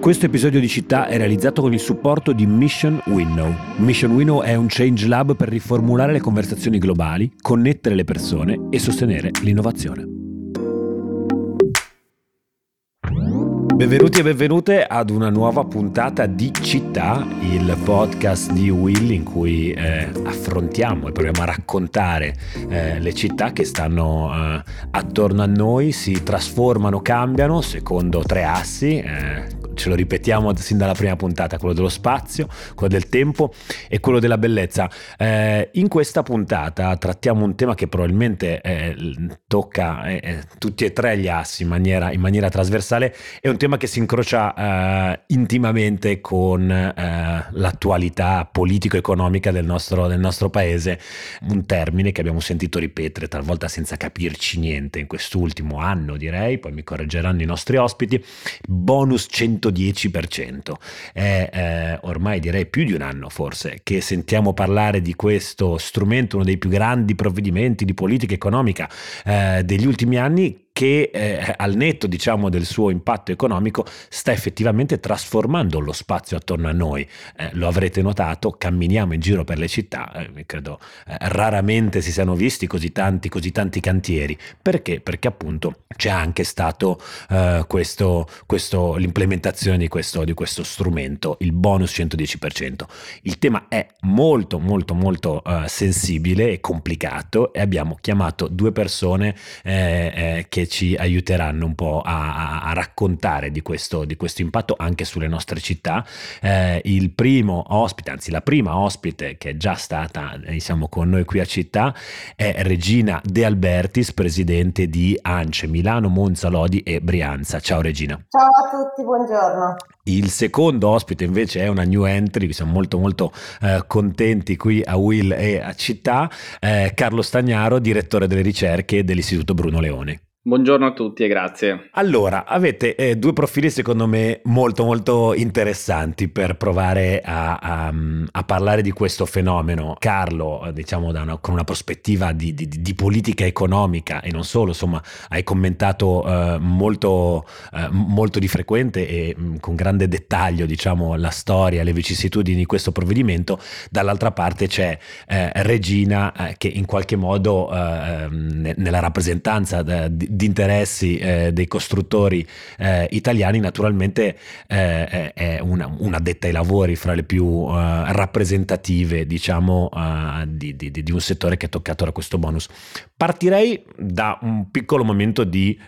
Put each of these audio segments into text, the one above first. Questo episodio di Città è realizzato con il supporto di Mission Winnow. Mission Winnow è un change lab per riformulare le conversazioni globali, connettere le persone e sostenere l'innovazione. Benvenuti e benvenute ad una nuova puntata di Città, il podcast di Will in cui affrontiamo e proviamo a raccontare le città che stanno attorno a noi, si trasformano, cambiano secondo tre assi, ce lo ripetiamo sin dalla prima puntata, quello dello spazio, quello del tempo e quello della bellezza. In questa puntata trattiamo un tema che probabilmente tocca tutti e tre gli assi in maniera trasversale, è un tema che si incrocia intimamente con l'attualità politico-economica del nostro paese, un termine che abbiamo sentito ripetere talvolta senza capirci niente in quest'ultimo anno, direi, poi mi correggeranno i nostri ospiti, bonus 110%. È ormai direi più di un anno forse che sentiamo parlare di questo strumento, uno dei più grandi provvedimenti di politica economica degli ultimi anni, che al netto, diciamo, del suo impatto economico sta effettivamente trasformando lo spazio attorno a noi. Lo avrete notato, camminiamo in giro per le città, credo raramente si siano visti così tanti cantieri. Perché? Perché appunto c'è anche stato l'implementazione di questo strumento, il bonus 110%. Il tema è molto sensibile e complicato e abbiamo chiamato due persone che ci aiuteranno un po' a raccontare di questo impatto anche sulle nostre città. La prima ospite che è già stata con noi qui a Città è Regina De Albertis, presidente di Ance Milano, Monza, Lodi e Brianza. Ciao Regina. Ciao a tutti, buongiorno. Il secondo ospite invece è una new entry, siamo molto contenti qui a Will e a Città, Carlo Stagnaro, direttore delle ricerche dell'Istituto Bruno Leone. Buongiorno a tutti e grazie. Allora, avete due profili secondo me molto interessanti per provare a parlare di questo fenomeno. Carlo, con una prospettiva di politica economica e non solo, insomma, hai commentato molto di frequente e con grande dettaglio, la storia, le vicissitudini di questo provvedimento. Dall'altra parte c'è Regina che in qualche modo nella rappresentanza di interessi dei costruttori italiani naturalmente è una addetta ai lavori fra le più rappresentative di un settore che è toccato da questo bonus. Partirei da un piccolo momento di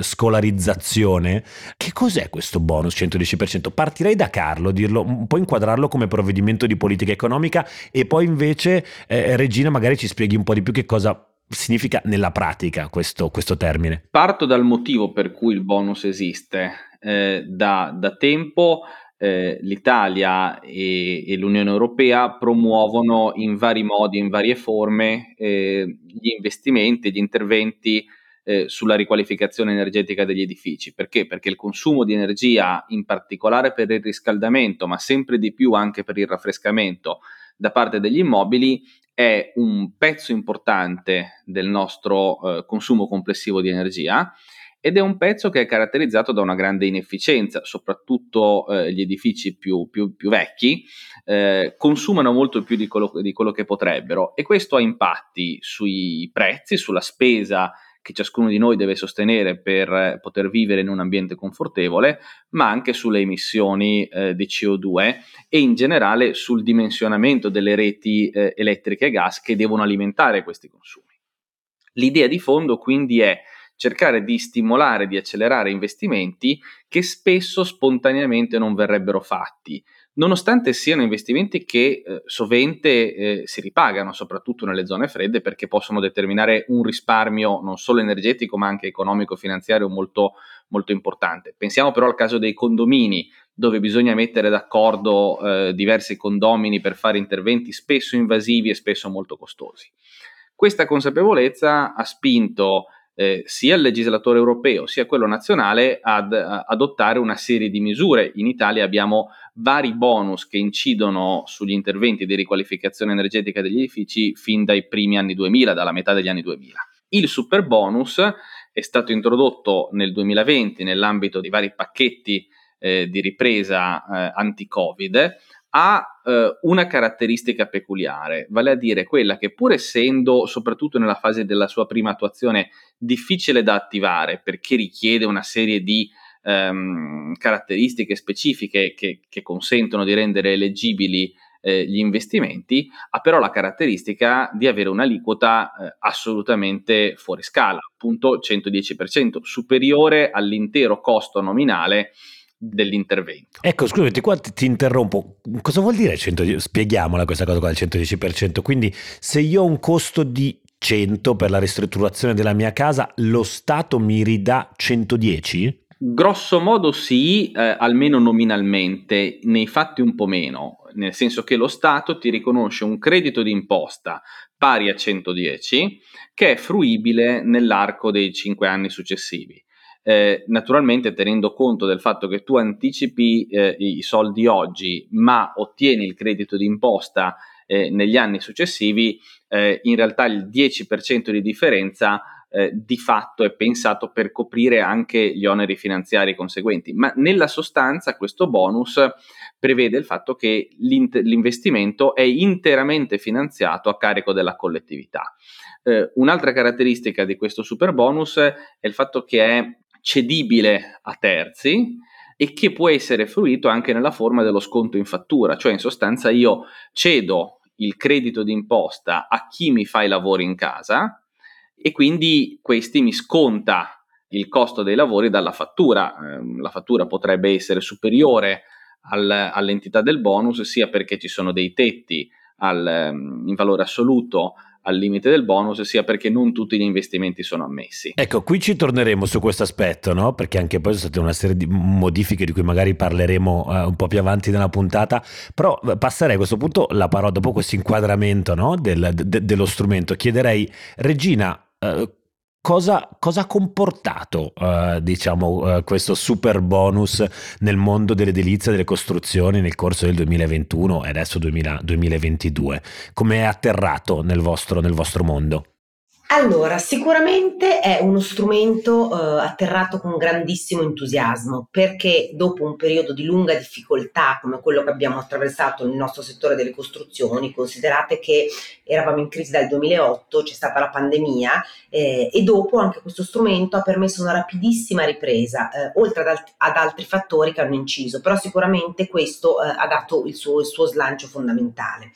scolarizzazione. Che cos'è questo bonus 110%? Partirei da Carlo, dirlo un po', inquadrarlo come provvedimento di politica economica e poi invece Regina magari ci spieghi un po' di più che cosa significa nella pratica questo termine. Parto dal motivo per cui il bonus esiste. Da tempo l'Italia e l'Unione Europea promuovono in vari modi, in varie forme, gli investimenti, gli interventi sulla riqualificazione energetica degli edifici. Perché? Perché il consumo di energia, in particolare per il riscaldamento, ma sempre di più anche per il raffrescamento da parte degli immobili, è un pezzo importante del nostro consumo complessivo di energia ed è un pezzo che è caratterizzato da una grande inefficienza, soprattutto gli edifici più vecchi consumano molto più di quello che potrebbero, e questo ha impatti sui prezzi, sulla spesa che ciascuno di noi deve sostenere per poter vivere in un ambiente confortevole, ma anche sulle emissioni di CO2 e in generale sul dimensionamento delle reti elettriche e gas che devono alimentare questi consumi. L'idea di fondo quindi è cercare di stimolare, di accelerare investimenti che spesso spontaneamente non verrebbero fatti, nonostante siano investimenti che sovente si ripagano, soprattutto nelle zone fredde, perché possono determinare un risparmio non solo energetico ma anche economico-finanziario molto importante. Pensiamo però al caso dei condomini, dove bisogna mettere d'accordo diversi condomini per fare interventi spesso invasivi e spesso molto costosi. Questa consapevolezza ha spinto sia il legislatore europeo sia quello nazionale ad adottare una serie di misure. In Italia abbiamo vari bonus che incidono sugli interventi di riqualificazione energetica degli edifici fin dai primi anni 2000, dalla metà degli anni 2000. Il superbonus è stato introdotto nel 2020 nell'ambito di vari pacchetti di ripresa anti-Covid, ha una caratteristica peculiare, vale a dire quella che, pur essendo, soprattutto nella fase della sua prima attuazione, difficile da attivare perché richiede una serie di caratteristiche specifiche che consentono di rendere eleggibili gli investimenti, ha però la caratteristica di avere un'aliquota assolutamente fuori scala, appunto 110%, superiore all'intero costo nominale dell'intervento. Ecco, scusami, qua ti interrompo. Cosa vuol dire 110%? Spieghiamola questa cosa qua del 110%. Quindi se io ho un costo di 100 per la ristrutturazione della mia casa, lo Stato mi ridà 110? Grosso modo sì, almeno nominalmente, nei fatti un po' meno, nel senso che lo Stato ti riconosce un credito di imposta pari a 110 che è fruibile nell'arco dei 5 anni successivi. Naturalmente tenendo conto del fatto che tu anticipi i soldi oggi ma ottieni il credito di imposta negli anni successivi, in realtà il 10% di differenza di fatto è pensato per coprire anche gli oneri finanziari conseguenti, ma nella sostanza questo bonus prevede il fatto che l'investimento è interamente finanziato a carico della collettività. Un'altra caratteristica di questo superbonus è il fatto che è cedibile a terzi e che può essere fruito anche nella forma dello sconto in fattura, cioè in sostanza io cedo il credito d'imposta a chi mi fa i lavori in casa e quindi questi mi sconta il costo dei lavori dalla fattura. La fattura potrebbe essere superiore all'entità del bonus, sia perché ci sono dei tetti in valore assoluto al limite del bonus, sia perché non tutti gli investimenti sono ammessi. Ecco, qui ci torneremo su questo aspetto, no? Perché anche poi sono state una serie di modifiche di cui magari parleremo un po' più avanti nella puntata, però passerei a questo punto la parola, dopo questo inquadramento, no? dello strumento. Chiederei, Regina, cosa ha comportato questo super bonus nel mondo dell'edilizia, delle costruzioni nel corso del 2021 e adesso 2022? Come è atterrato nel vostro mondo? Allora, sicuramente è uno strumento atterrato con grandissimo entusiasmo, perché dopo un periodo di lunga difficoltà come quello che abbiamo attraversato nel nostro settore delle costruzioni, considerate che eravamo in crisi dal 2008, c'è stata la pandemia e dopo anche questo strumento ha permesso una rapidissima ripresa, oltre ad altri fattori che hanno inciso, però sicuramente questo ha dato il suo slancio fondamentale.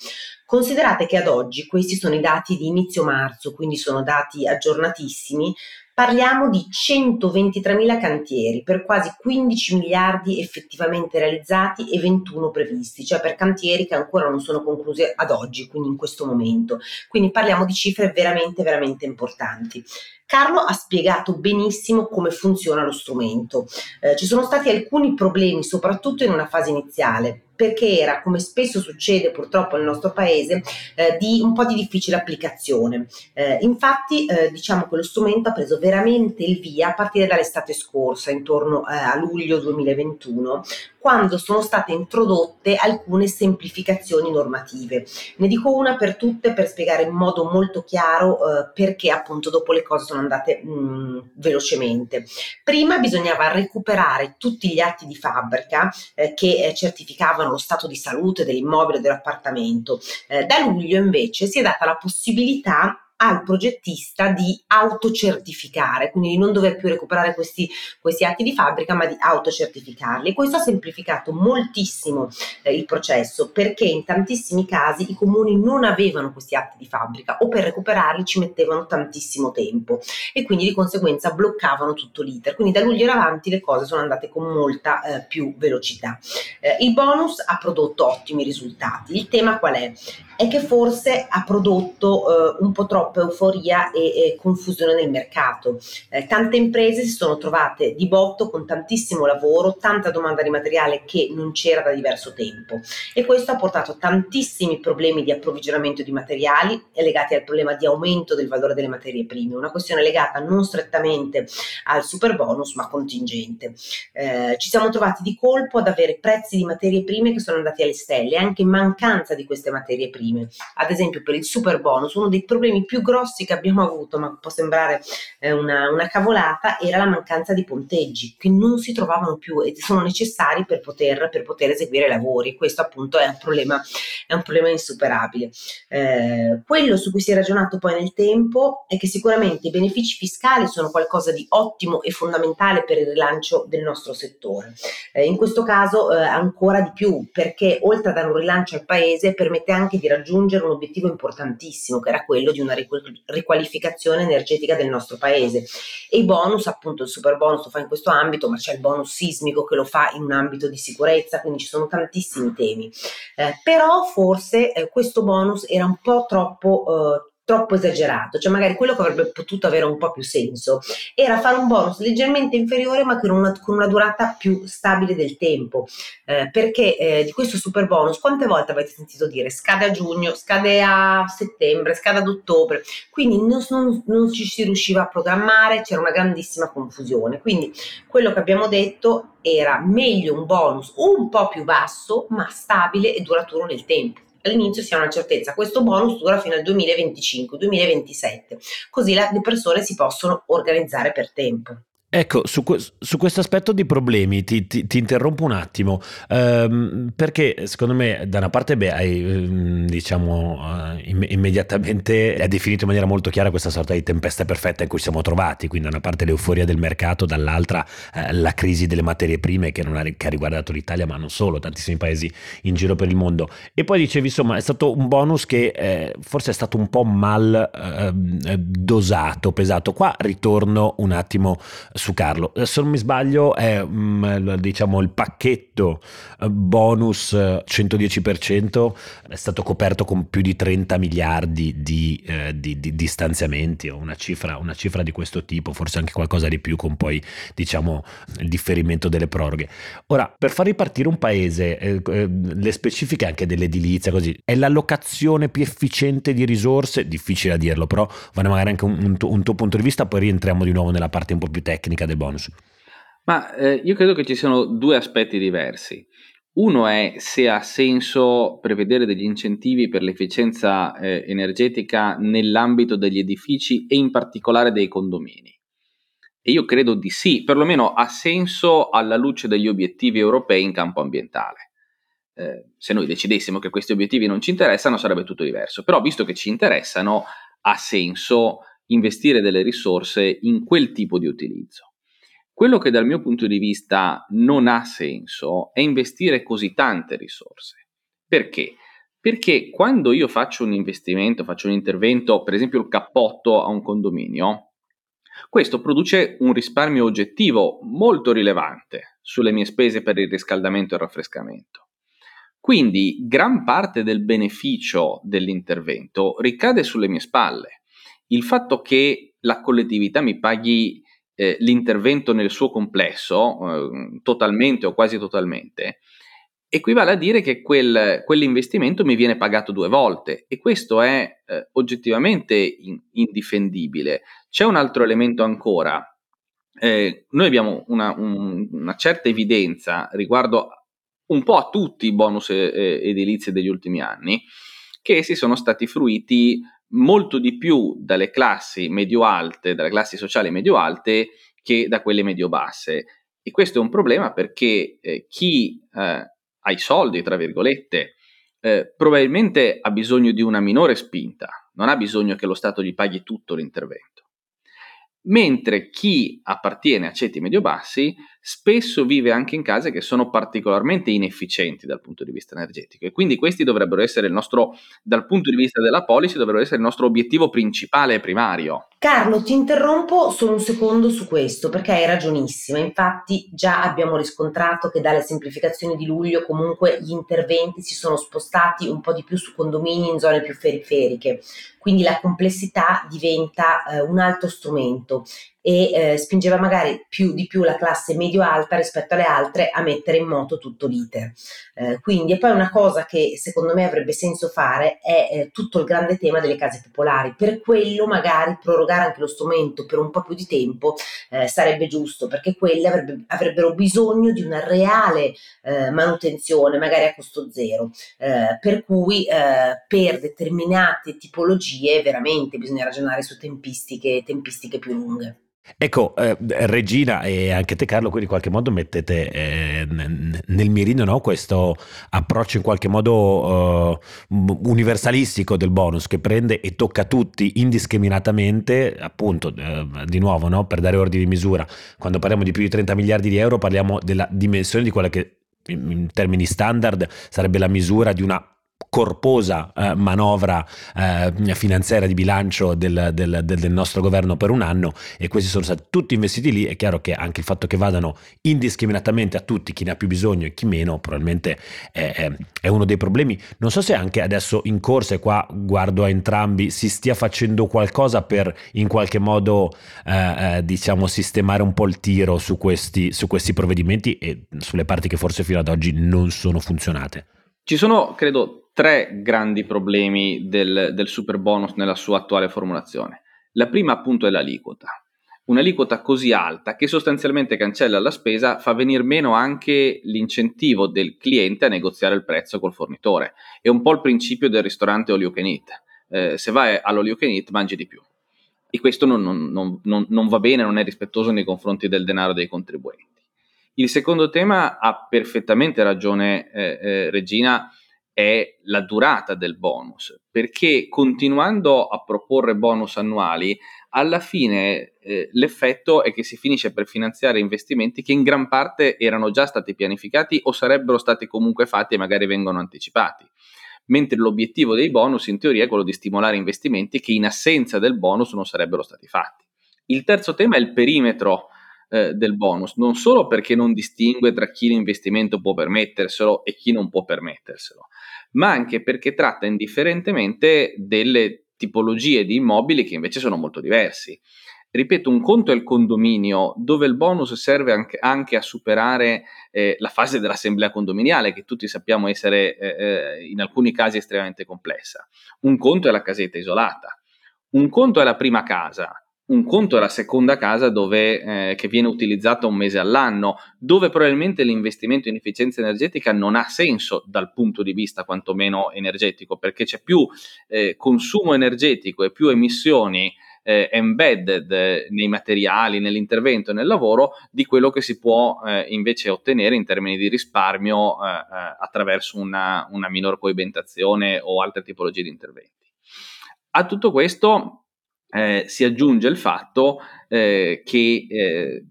Considerate che ad oggi questi sono i dati di inizio marzo, quindi sono dati aggiornatissimi, parliamo di 123.000 cantieri per quasi 15 miliardi effettivamente realizzati e 21 previsti, cioè per cantieri che ancora non sono conclusi ad oggi, quindi in questo momento. Quindi parliamo di cifre veramente, veramente importanti. Carlo ha spiegato benissimo come funziona lo strumento. Ci sono stati alcuni problemi, soprattutto in una fase iniziale, perché era, come spesso succede purtroppo nel nostro paese, di un po' di difficile applicazione. Infatti diciamo che lo strumento ha preso veramente il via a partire dall'estate scorsa, intorno a luglio 2021, quando sono state introdotte alcune semplificazioni normative. Ne dico una per tutte per spiegare in modo molto chiaro perché appunto dopo le cose sono andate velocemente. Prima bisognava recuperare tutti gli atti di fabbrica che certificavano lo stato di salute dell'immobile, dell'appartamento. Da luglio invece si è data la possibilità al progettista di autocertificare, quindi di non dover più recuperare questi atti di fabbrica ma di autocertificarli. E questo ha semplificato moltissimo il processo, perché in tantissimi casi i comuni non avevano questi atti di fabbrica o per recuperarli ci mettevano tantissimo tempo e quindi di conseguenza bloccavano tutto l'iter. Quindi da luglio in avanti le cose sono andate con molta più velocità. Il bonus ha prodotto ottimi risultati. Il tema qual è? È che forse ha prodotto un po' troppo euforia e confusione nel mercato. Tante imprese si sono trovate di botto con tantissimo lavoro, tanta domanda di materiale che non c'era da diverso tempo, e questo ha portato tantissimi problemi di approvvigionamento di materiali legati al problema di aumento del valore delle materie prime, una questione legata non strettamente al superbonus ma contingente. Ci siamo trovati di colpo ad avere prezzi di materie prime che sono andati alle stelle, anche in mancanza di queste materie prime, prime. Ad esempio per il superbonus, uno dei problemi più grossi che abbiamo avuto, ma può sembrare una cavolata, era la mancanza di ponteggi, che non si trovavano più e sono necessari per poter eseguire i lavori. Questo appunto è un problema insuperabile. Quello su cui si è ragionato poi nel tempo è che sicuramente i benefici fiscali sono qualcosa di ottimo e fondamentale per il rilancio del nostro settore. In questo caso ancora di più, perché oltre a dare un rilancio al paese permette anche di raggiungere un obiettivo importantissimo, che era quello di una riqualificazione energetica del nostro paese. E i bonus, appunto il super bonus lo fa in questo ambito, ma c'è il bonus sismico che lo fa in un ambito di sicurezza, quindi ci sono tantissimi temi. Però forse questo bonus era un po' troppo esagerato, cioè magari quello che avrebbe potuto avere un po' più senso era fare un bonus leggermente inferiore ma con una durata più stabile del tempo, perché di questo super bonus quante volte avete sentito dire scade a giugno, scade a settembre, scade ad ottobre, quindi non ci si riusciva a programmare, c'era una grandissima confusione. Quindi quello che abbiamo detto era meglio un bonus un po' più basso ma stabile e duraturo nel tempo. All'inizio si ha una certezza, questo bonus dura fino al 2025-2027, così le persone si possono organizzare per tempo. Ecco, su questo aspetto di problemi ti interrompo un attimo, perché secondo me da una parte immediatamente è definito in maniera molto chiara questa sorta di tempesta perfetta in cui siamo trovati, quindi da una parte l'euforia del mercato, dall'altra la crisi delle materie prime che ha riguardato l'Italia, ma non solo, tantissimi paesi in giro per il mondo. E poi dicevi, insomma, è stato un bonus che forse è stato un po' mal dosato, pesato. Qua ritorno un attimo su Carlo, se non mi sbaglio è diciamo il pacchetto bonus 110% è stato coperto con più di 30 miliardi di stanziamenti, o una cifra di questo tipo, forse anche qualcosa di più, con poi diciamo il differimento delle proroghe. Ora, per far ripartire un paese, le specifiche anche dell'edilizia, così, è l'allocazione più efficiente di risorse? Difficile a dirlo, però vale magari anche un tuo punto di vista, poi rientriamo di nuovo nella parte un po' più tecnica del bonus. Ma io credo che ci siano due aspetti diversi. Uno è se ha senso prevedere degli incentivi per l'efficienza energetica nell'ambito degli edifici e in particolare dei condomini. E io credo di sì, perlomeno ha senso alla luce degli obiettivi europei in campo ambientale. Se noi decidessimo che questi obiettivi non ci interessano sarebbe tutto diverso, però visto che ci interessano ha senso investire delle risorse in quel tipo di utilizzo. Quello che dal mio punto di vista non ha senso è investire così tante risorse. Perché? Perché quando io faccio un investimento, faccio un intervento, per esempio il cappotto a un condominio, questo produce un risparmio oggettivo molto rilevante sulle mie spese per il riscaldamento e il raffrescamento. Quindi gran parte del beneficio dell'intervento ricade sulle mie spalle. Il fatto che la collettività mi paghi l'intervento nel suo complesso, totalmente o quasi totalmente, equivale a dire che quell'investimento mi viene pagato due volte, e questo è oggettivamente indifendibile. C'è un altro elemento ancora. Noi abbiamo una certa evidenza riguardo un po' a tutti i bonus edilizi degli ultimi anni, che essi sono stati fruiti molto di più dalle classi medio-alte, dalle classi sociali medio-alte, che da quelle medio-basse. E questo è un problema perché chi ha i soldi, tra virgolette, probabilmente ha bisogno di una minore spinta, non ha bisogno che lo Stato gli paghi tutto l'intervento. Mentre chi appartiene a ceti medio-bassi spesso vive anche in case che sono particolarmente inefficienti dal punto di vista energetico, e quindi questi dovrebbero essere il nostro, dal punto di vista della policy, dovrebbero essere il nostro obiettivo principale e primario. Carlo, ti interrompo solo un secondo su questo, perché hai ragionissima. Infatti già abbiamo riscontrato che dalle semplificazioni di luglio comunque gli interventi si sono spostati un po' di più su condomini in zone più periferiche, quindi la complessità diventa un altro strumento e spingeva magari di più la classe medio-alta rispetto alle altre a mettere in moto tutto l'iter. Quindi, e poi una cosa che secondo me avrebbe senso fare è tutto il grande tema delle case popolari, per quello magari prorogare imparare anche lo strumento per un po' più di tempo sarebbe giusto, perché quelle avrebbero bisogno di una reale manutenzione, magari a costo zero, per cui per determinate tipologie veramente bisogna ragionare su tempistiche più lunghe. Ecco, Regina e anche te Carlo, quindi in qualche modo mettete nel mirino, no, questo approccio in qualche modo universalistico del bonus, che prende e tocca a tutti indiscriminatamente, appunto, di nuovo, no, per dare ordini di misura, quando parliamo di più di 30 miliardi di euro parliamo della dimensione di quella che in termini standard sarebbe la misura di una corposa manovra finanziaria di bilancio del nostro governo per un anno, e questi sono stati tutti investiti lì. È chiaro che anche il fatto che vadano indiscriminatamente a tutti, chi ne ha più bisogno e chi meno, probabilmente è uno dei problemi. Non so se anche adesso in corsa, e qua guardo a entrambi, si stia facendo qualcosa per in qualche modo diciamo sistemare un po' il tiro su questi provvedimenti e sulle parti che forse fino ad oggi non sono funzionate. Ci sono, credo, tre grandi problemi del superbonus nella sua attuale formulazione. La prima, appunto, è l'aliquota. Un'aliquota così alta che sostanzialmente cancella la spesa, fa venir meno anche l'incentivo del cliente a negoziare il prezzo col fornitore. È un po' il principio del ristorante all you can eat. Se vai all'all you can eat, mangi di più. E questo non va bene, non è rispettoso nei confronti del denaro dei contribuenti. Il secondo tema, ha perfettamente ragione Regina, è la durata del bonus, perché continuando a proporre bonus annuali, alla fine l'effetto è che si finisce per finanziare investimenti che in gran parte erano già stati pianificati o sarebbero stati comunque fatti e magari vengono anticipati. Mentre l'obiettivo dei bonus in teoria è quello di stimolare investimenti che in assenza del bonus non sarebbero stati fatti. Il terzo tema è il perimetro del bonus, non solo perché non distingue tra chi l'investimento può permetterselo e chi non può permetterselo, ma anche perché tratta indifferentemente delle tipologie di immobili che invece sono molto diversi. Ripeto, un conto è il condominio, dove il bonus serve anche a superare la fase dell'assemblea condominiale, che tutti sappiamo essere in alcuni casi estremamente complessa. Un conto è la casetta isolata, un conto è la prima casa, un conto è la seconda casa dove che viene utilizzata un mese all'anno, dove probabilmente l'investimento in efficienza energetica non ha senso dal punto di vista quantomeno energetico, perché c'è più consumo energetico e più emissioni embedded nei materiali, nell'intervento e nel lavoro, di quello che si può invece ottenere in termini di risparmio attraverso una minor coibentazione o altre tipologie di interventi. A tutto questo si aggiunge il fatto che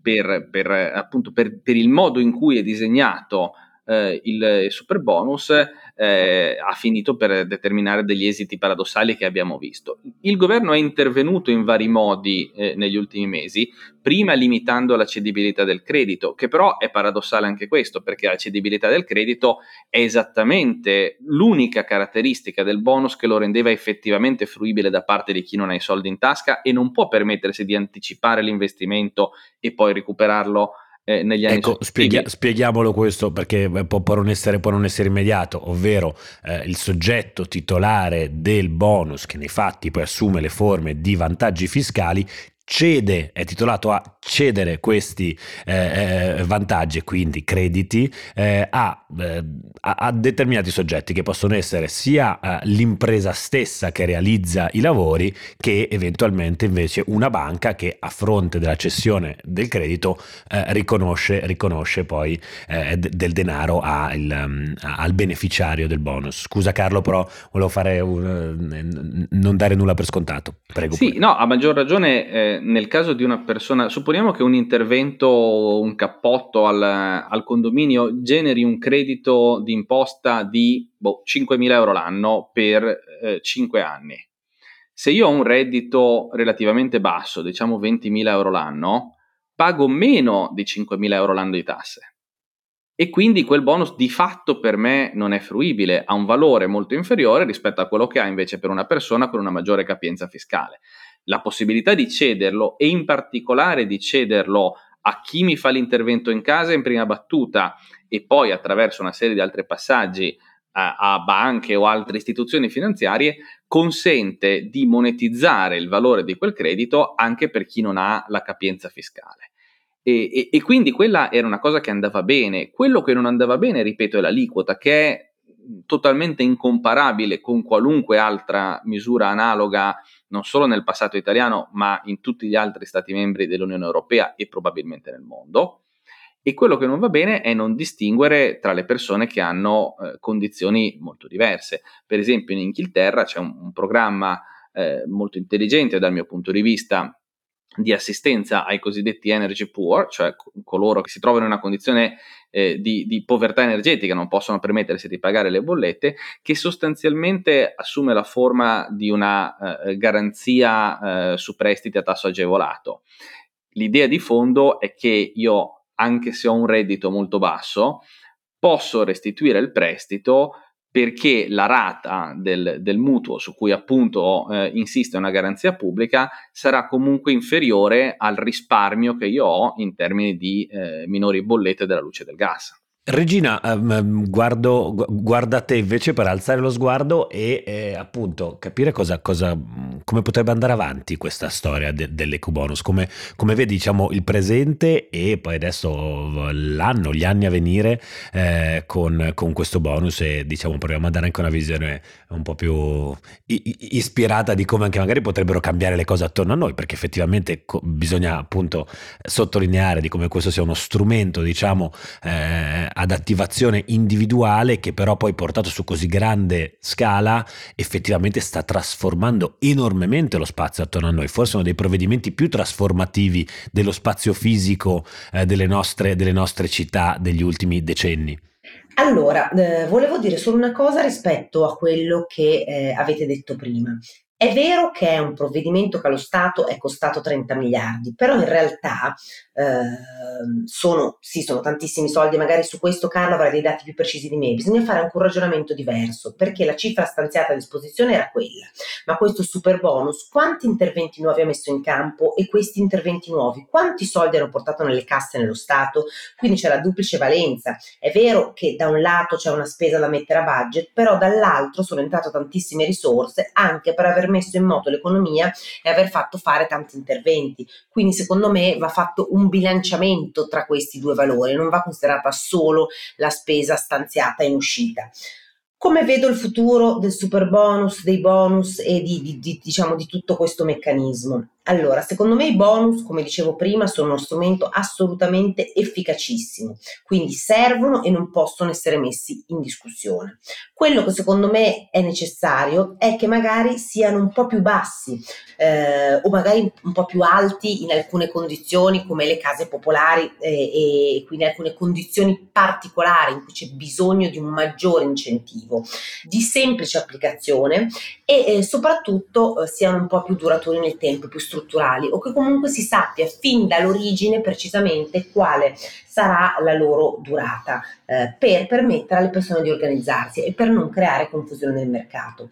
per il modo in cui è disegnato il superbonus ha finito per determinare degli esiti paradossali che abbiamo visto. Il governo è intervenuto in vari modi negli ultimi mesi, prima limitando la cedibilità del credito, che però è paradossale anche questo, perché la cedibilità del credito è esattamente l'unica caratteristica del bonus che lo rendeva effettivamente fruibile da parte di chi non ha i soldi in tasca e non può permettersi di anticipare l'investimento e poi recuperarlo negli anni. Ecco, spieghiamolo questo, perché può non essere immediato, ovvero il soggetto titolare del bonus, che nei fatti poi assume le forme di vantaggi fiscali, è titolato a cedere questi vantaggi, quindi crediti, a determinati soggetti, che possono essere sia l'impresa stessa che realizza i lavori, che eventualmente invece una banca che, a fronte della cessione del credito, riconosce poi del denaro al beneficiario del bonus. Scusa Carlo, però volevo fare non dare nulla per scontato. Prego. Sì, no, a maggior ragione nel caso di una persona, supponiamo che un intervento, un cappotto al condominio generi un credito di imposta di 5.000 euro l'anno per 5 anni. Se io ho un reddito relativamente basso, diciamo 20.000 euro l'anno, pago meno di 5.000 euro l'anno di tasse. E quindi quel bonus di fatto per me non è fruibile, ha un valore molto inferiore rispetto a quello che ha invece per una persona con una maggiore capienza fiscale. La possibilità di cederlo, e in particolare di cederlo a chi mi fa l'intervento in casa in prima battuta e poi attraverso una serie di altri passaggi a banche o altre istituzioni finanziarie, consente di monetizzare il valore di quel credito anche per chi non ha la capienza fiscale. E quindi quella era una cosa che andava bene. Quello che non andava bene, ripeto, è l'aliquota, che è totalmente incomparabile con qualunque altra misura analoga, non solo nel passato italiano, ma in tutti gli altri stati membri dell'Unione Europea e probabilmente nel mondo. E quello che non va bene è non distinguere tra le persone che hanno condizioni molto diverse. Per esempio in Inghilterra c'è un programma molto intelligente dal mio punto di vista di assistenza ai cosiddetti energy poor, cioè coloro che si trovano in una condizione di povertà energetica, non possono permettersi di pagare le bollette, che sostanzialmente assume la forma di una garanzia su prestiti a tasso agevolato. L'idea di fondo è che io, anche se ho un reddito molto basso, posso restituire il prestito perché la rata del mutuo, su cui appunto insiste una garanzia pubblica, sarà comunque inferiore al risparmio che io ho in termini di minori bollette della luce e del gas. Regina, guarda te invece per alzare lo sguardo e appunto capire come potrebbe andare avanti questa storia dell'ecobonus, come vedi, diciamo, il presente e poi adesso l'anno, gli anni a venire con questo bonus, e diciamo proviamo a dare anche una visione un po' più ispirata di come anche magari potrebbero cambiare le cose attorno a noi, perché effettivamente bisogna appunto sottolineare di come questo sia uno strumento, diciamo, ad attivazione individuale, che però poi portato su così grande scala effettivamente sta trasformando enormemente lo spazio attorno a noi. Forse uno dei provvedimenti più trasformativi dello spazio fisico delle nostre città degli ultimi decenni. Allora, volevo dire solo una cosa rispetto a quello che avete detto prima. È vero che è un provvedimento che allo Stato è costato 30 miliardi, però in realtà sono tantissimi soldi. Magari su questo Carlo avrà dei dati più precisi di me. Bisogna fare anche un ragionamento diverso, perché la cifra stanziata a disposizione era quella, ma questo superbonus quanti interventi nuovi ha messo in campo, e questi interventi nuovi quanti soldi hanno portato nelle casse nello Stato? Quindi c'è la duplice valenza. È vero che da un lato c'è una spesa da mettere a budget, però dall'altro sono entrate tantissime risorse anche per aver messo in moto l'economia e aver fatto fare tanti interventi. Quindi secondo me va fatto un bilanciamento tra questi due valori, non va considerata solo la spesa stanziata in uscita. Come vedo il futuro del superbonus, dei bonus e di tutto questo meccanismo? Allora, secondo me i bonus, come dicevo prima, sono uno strumento assolutamente efficacissimo, quindi servono e non possono essere messi in discussione. Quello che secondo me è necessario è che magari siano un po' più bassi o magari un po' più alti in alcune condizioni, come le case popolari e quindi alcune condizioni particolari in cui c'è bisogno di un maggiore incentivo, di semplice applicazione e soprattutto siano un po' più duraturi nel tempo, più strutturali, o che comunque si sappia fin dall'origine precisamente quale sarà la loro durata, per permettere alle persone di organizzarsi e per non creare confusione nel mercato.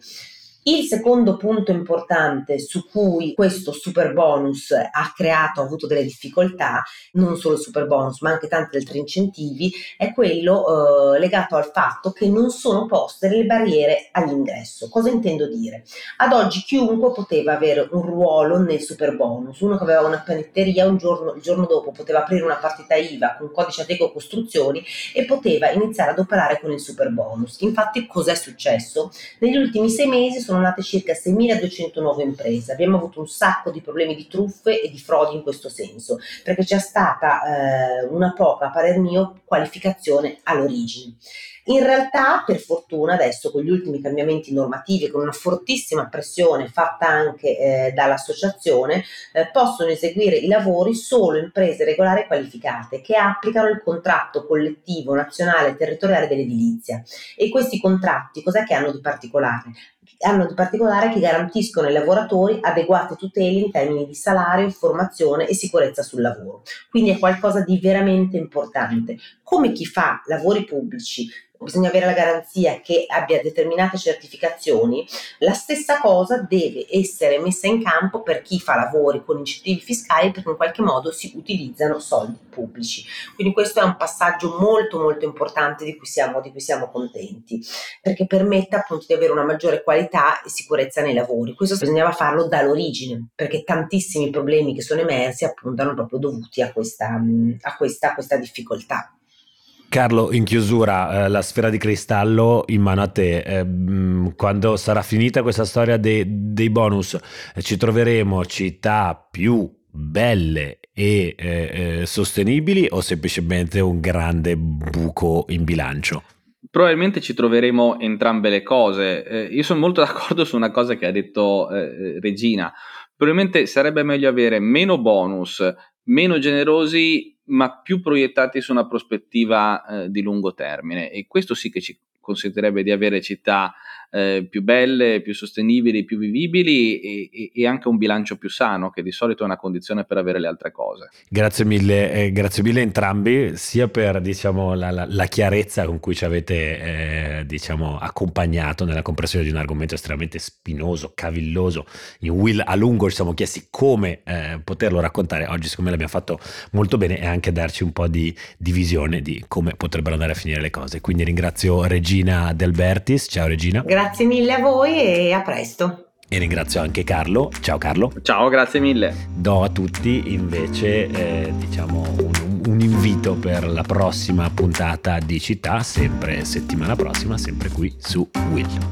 Il secondo punto importante su cui questo superbonus ha avuto delle difficoltà, non solo il superbonus ma anche tanti altri incentivi, è quello legato al fatto che non sono poste le barriere all'ingresso. Cosa intendo dire? Ad oggi chiunque poteva avere un ruolo nel superbonus. Uno che aveva una panetteria, il giorno dopo poteva aprire una partita IVA con codice Ateco Costruzioni e poteva iniziare ad operare con il superbonus. Infatti cos'è successo? Negli ultimi 6 mesi sono nate circa 6.200 nuove imprese. Abbiamo avuto un sacco di problemi di truffe e di frodi in questo senso, perché c'è stata una poca, a parer mio, qualificazione all'origine. In realtà, per fortuna, adesso con gli ultimi cambiamenti normativi, con una fortissima pressione fatta anche dall'associazione, possono eseguire i lavori solo imprese regolari e qualificate che applicano il contratto collettivo nazionale e territoriale dell'edilizia. E questi contratti cos'è che hanno di particolare? Hanno di particolare che garantiscono ai lavoratori adeguate tutele in termini di salario, formazione e sicurezza sul lavoro. Quindi è qualcosa di veramente importante. Come chi fa lavori pubblici bisogna avere la garanzia che abbia determinate certificazioni, la stessa cosa deve essere messa in campo per chi fa lavori con incentivi fiscali, perché in qualche modo si utilizzano soldi pubblici. Quindi questo è un passaggio molto molto importante di cui siamo contenti, perché permette appunto di avere una maggiore qualità qualità e sicurezza nei lavori. Questo bisognava farlo dall'origine, perché tantissimi problemi che sono emersi appunto erano proprio dovuti a questa difficoltà. Carlo, in chiusura, la sfera di cristallo in mano a te. Quando sarà finita questa storia dei bonus, ci troveremo città più belle e sostenibili o semplicemente un grande buco in bilancio? Probabilmente ci troveremo entrambe le cose. Io sono molto d'accordo su una cosa che ha detto Regina. Probabilmente sarebbe meglio avere meno bonus, meno generosi, ma più proiettati su una prospettiva di lungo termine, e questo sì che ci consentirebbe di avere città più belle, più sostenibili, più vivibili e anche un bilancio più sano, che di solito è una condizione per avere le altre cose. Grazie mille entrambi, sia per la chiarezza con cui ci avete accompagnato nella comprensione di un argomento estremamente spinoso, cavilloso. In Will a lungo ci siamo chiesti come poterlo raccontare, oggi secondo me l'abbiamo fatto molto bene, e anche darci un po' di visione di come potrebbero andare a finire le cose. Quindi ringrazio Regina De Albertis, ciao Regina. Grazie mille a voi e a presto. E ringrazio anche Carlo. Ciao Carlo. Ciao, grazie mille. Do a tutti invece un invito per la prossima puntata di Città, sempre settimana prossima, sempre qui su Will.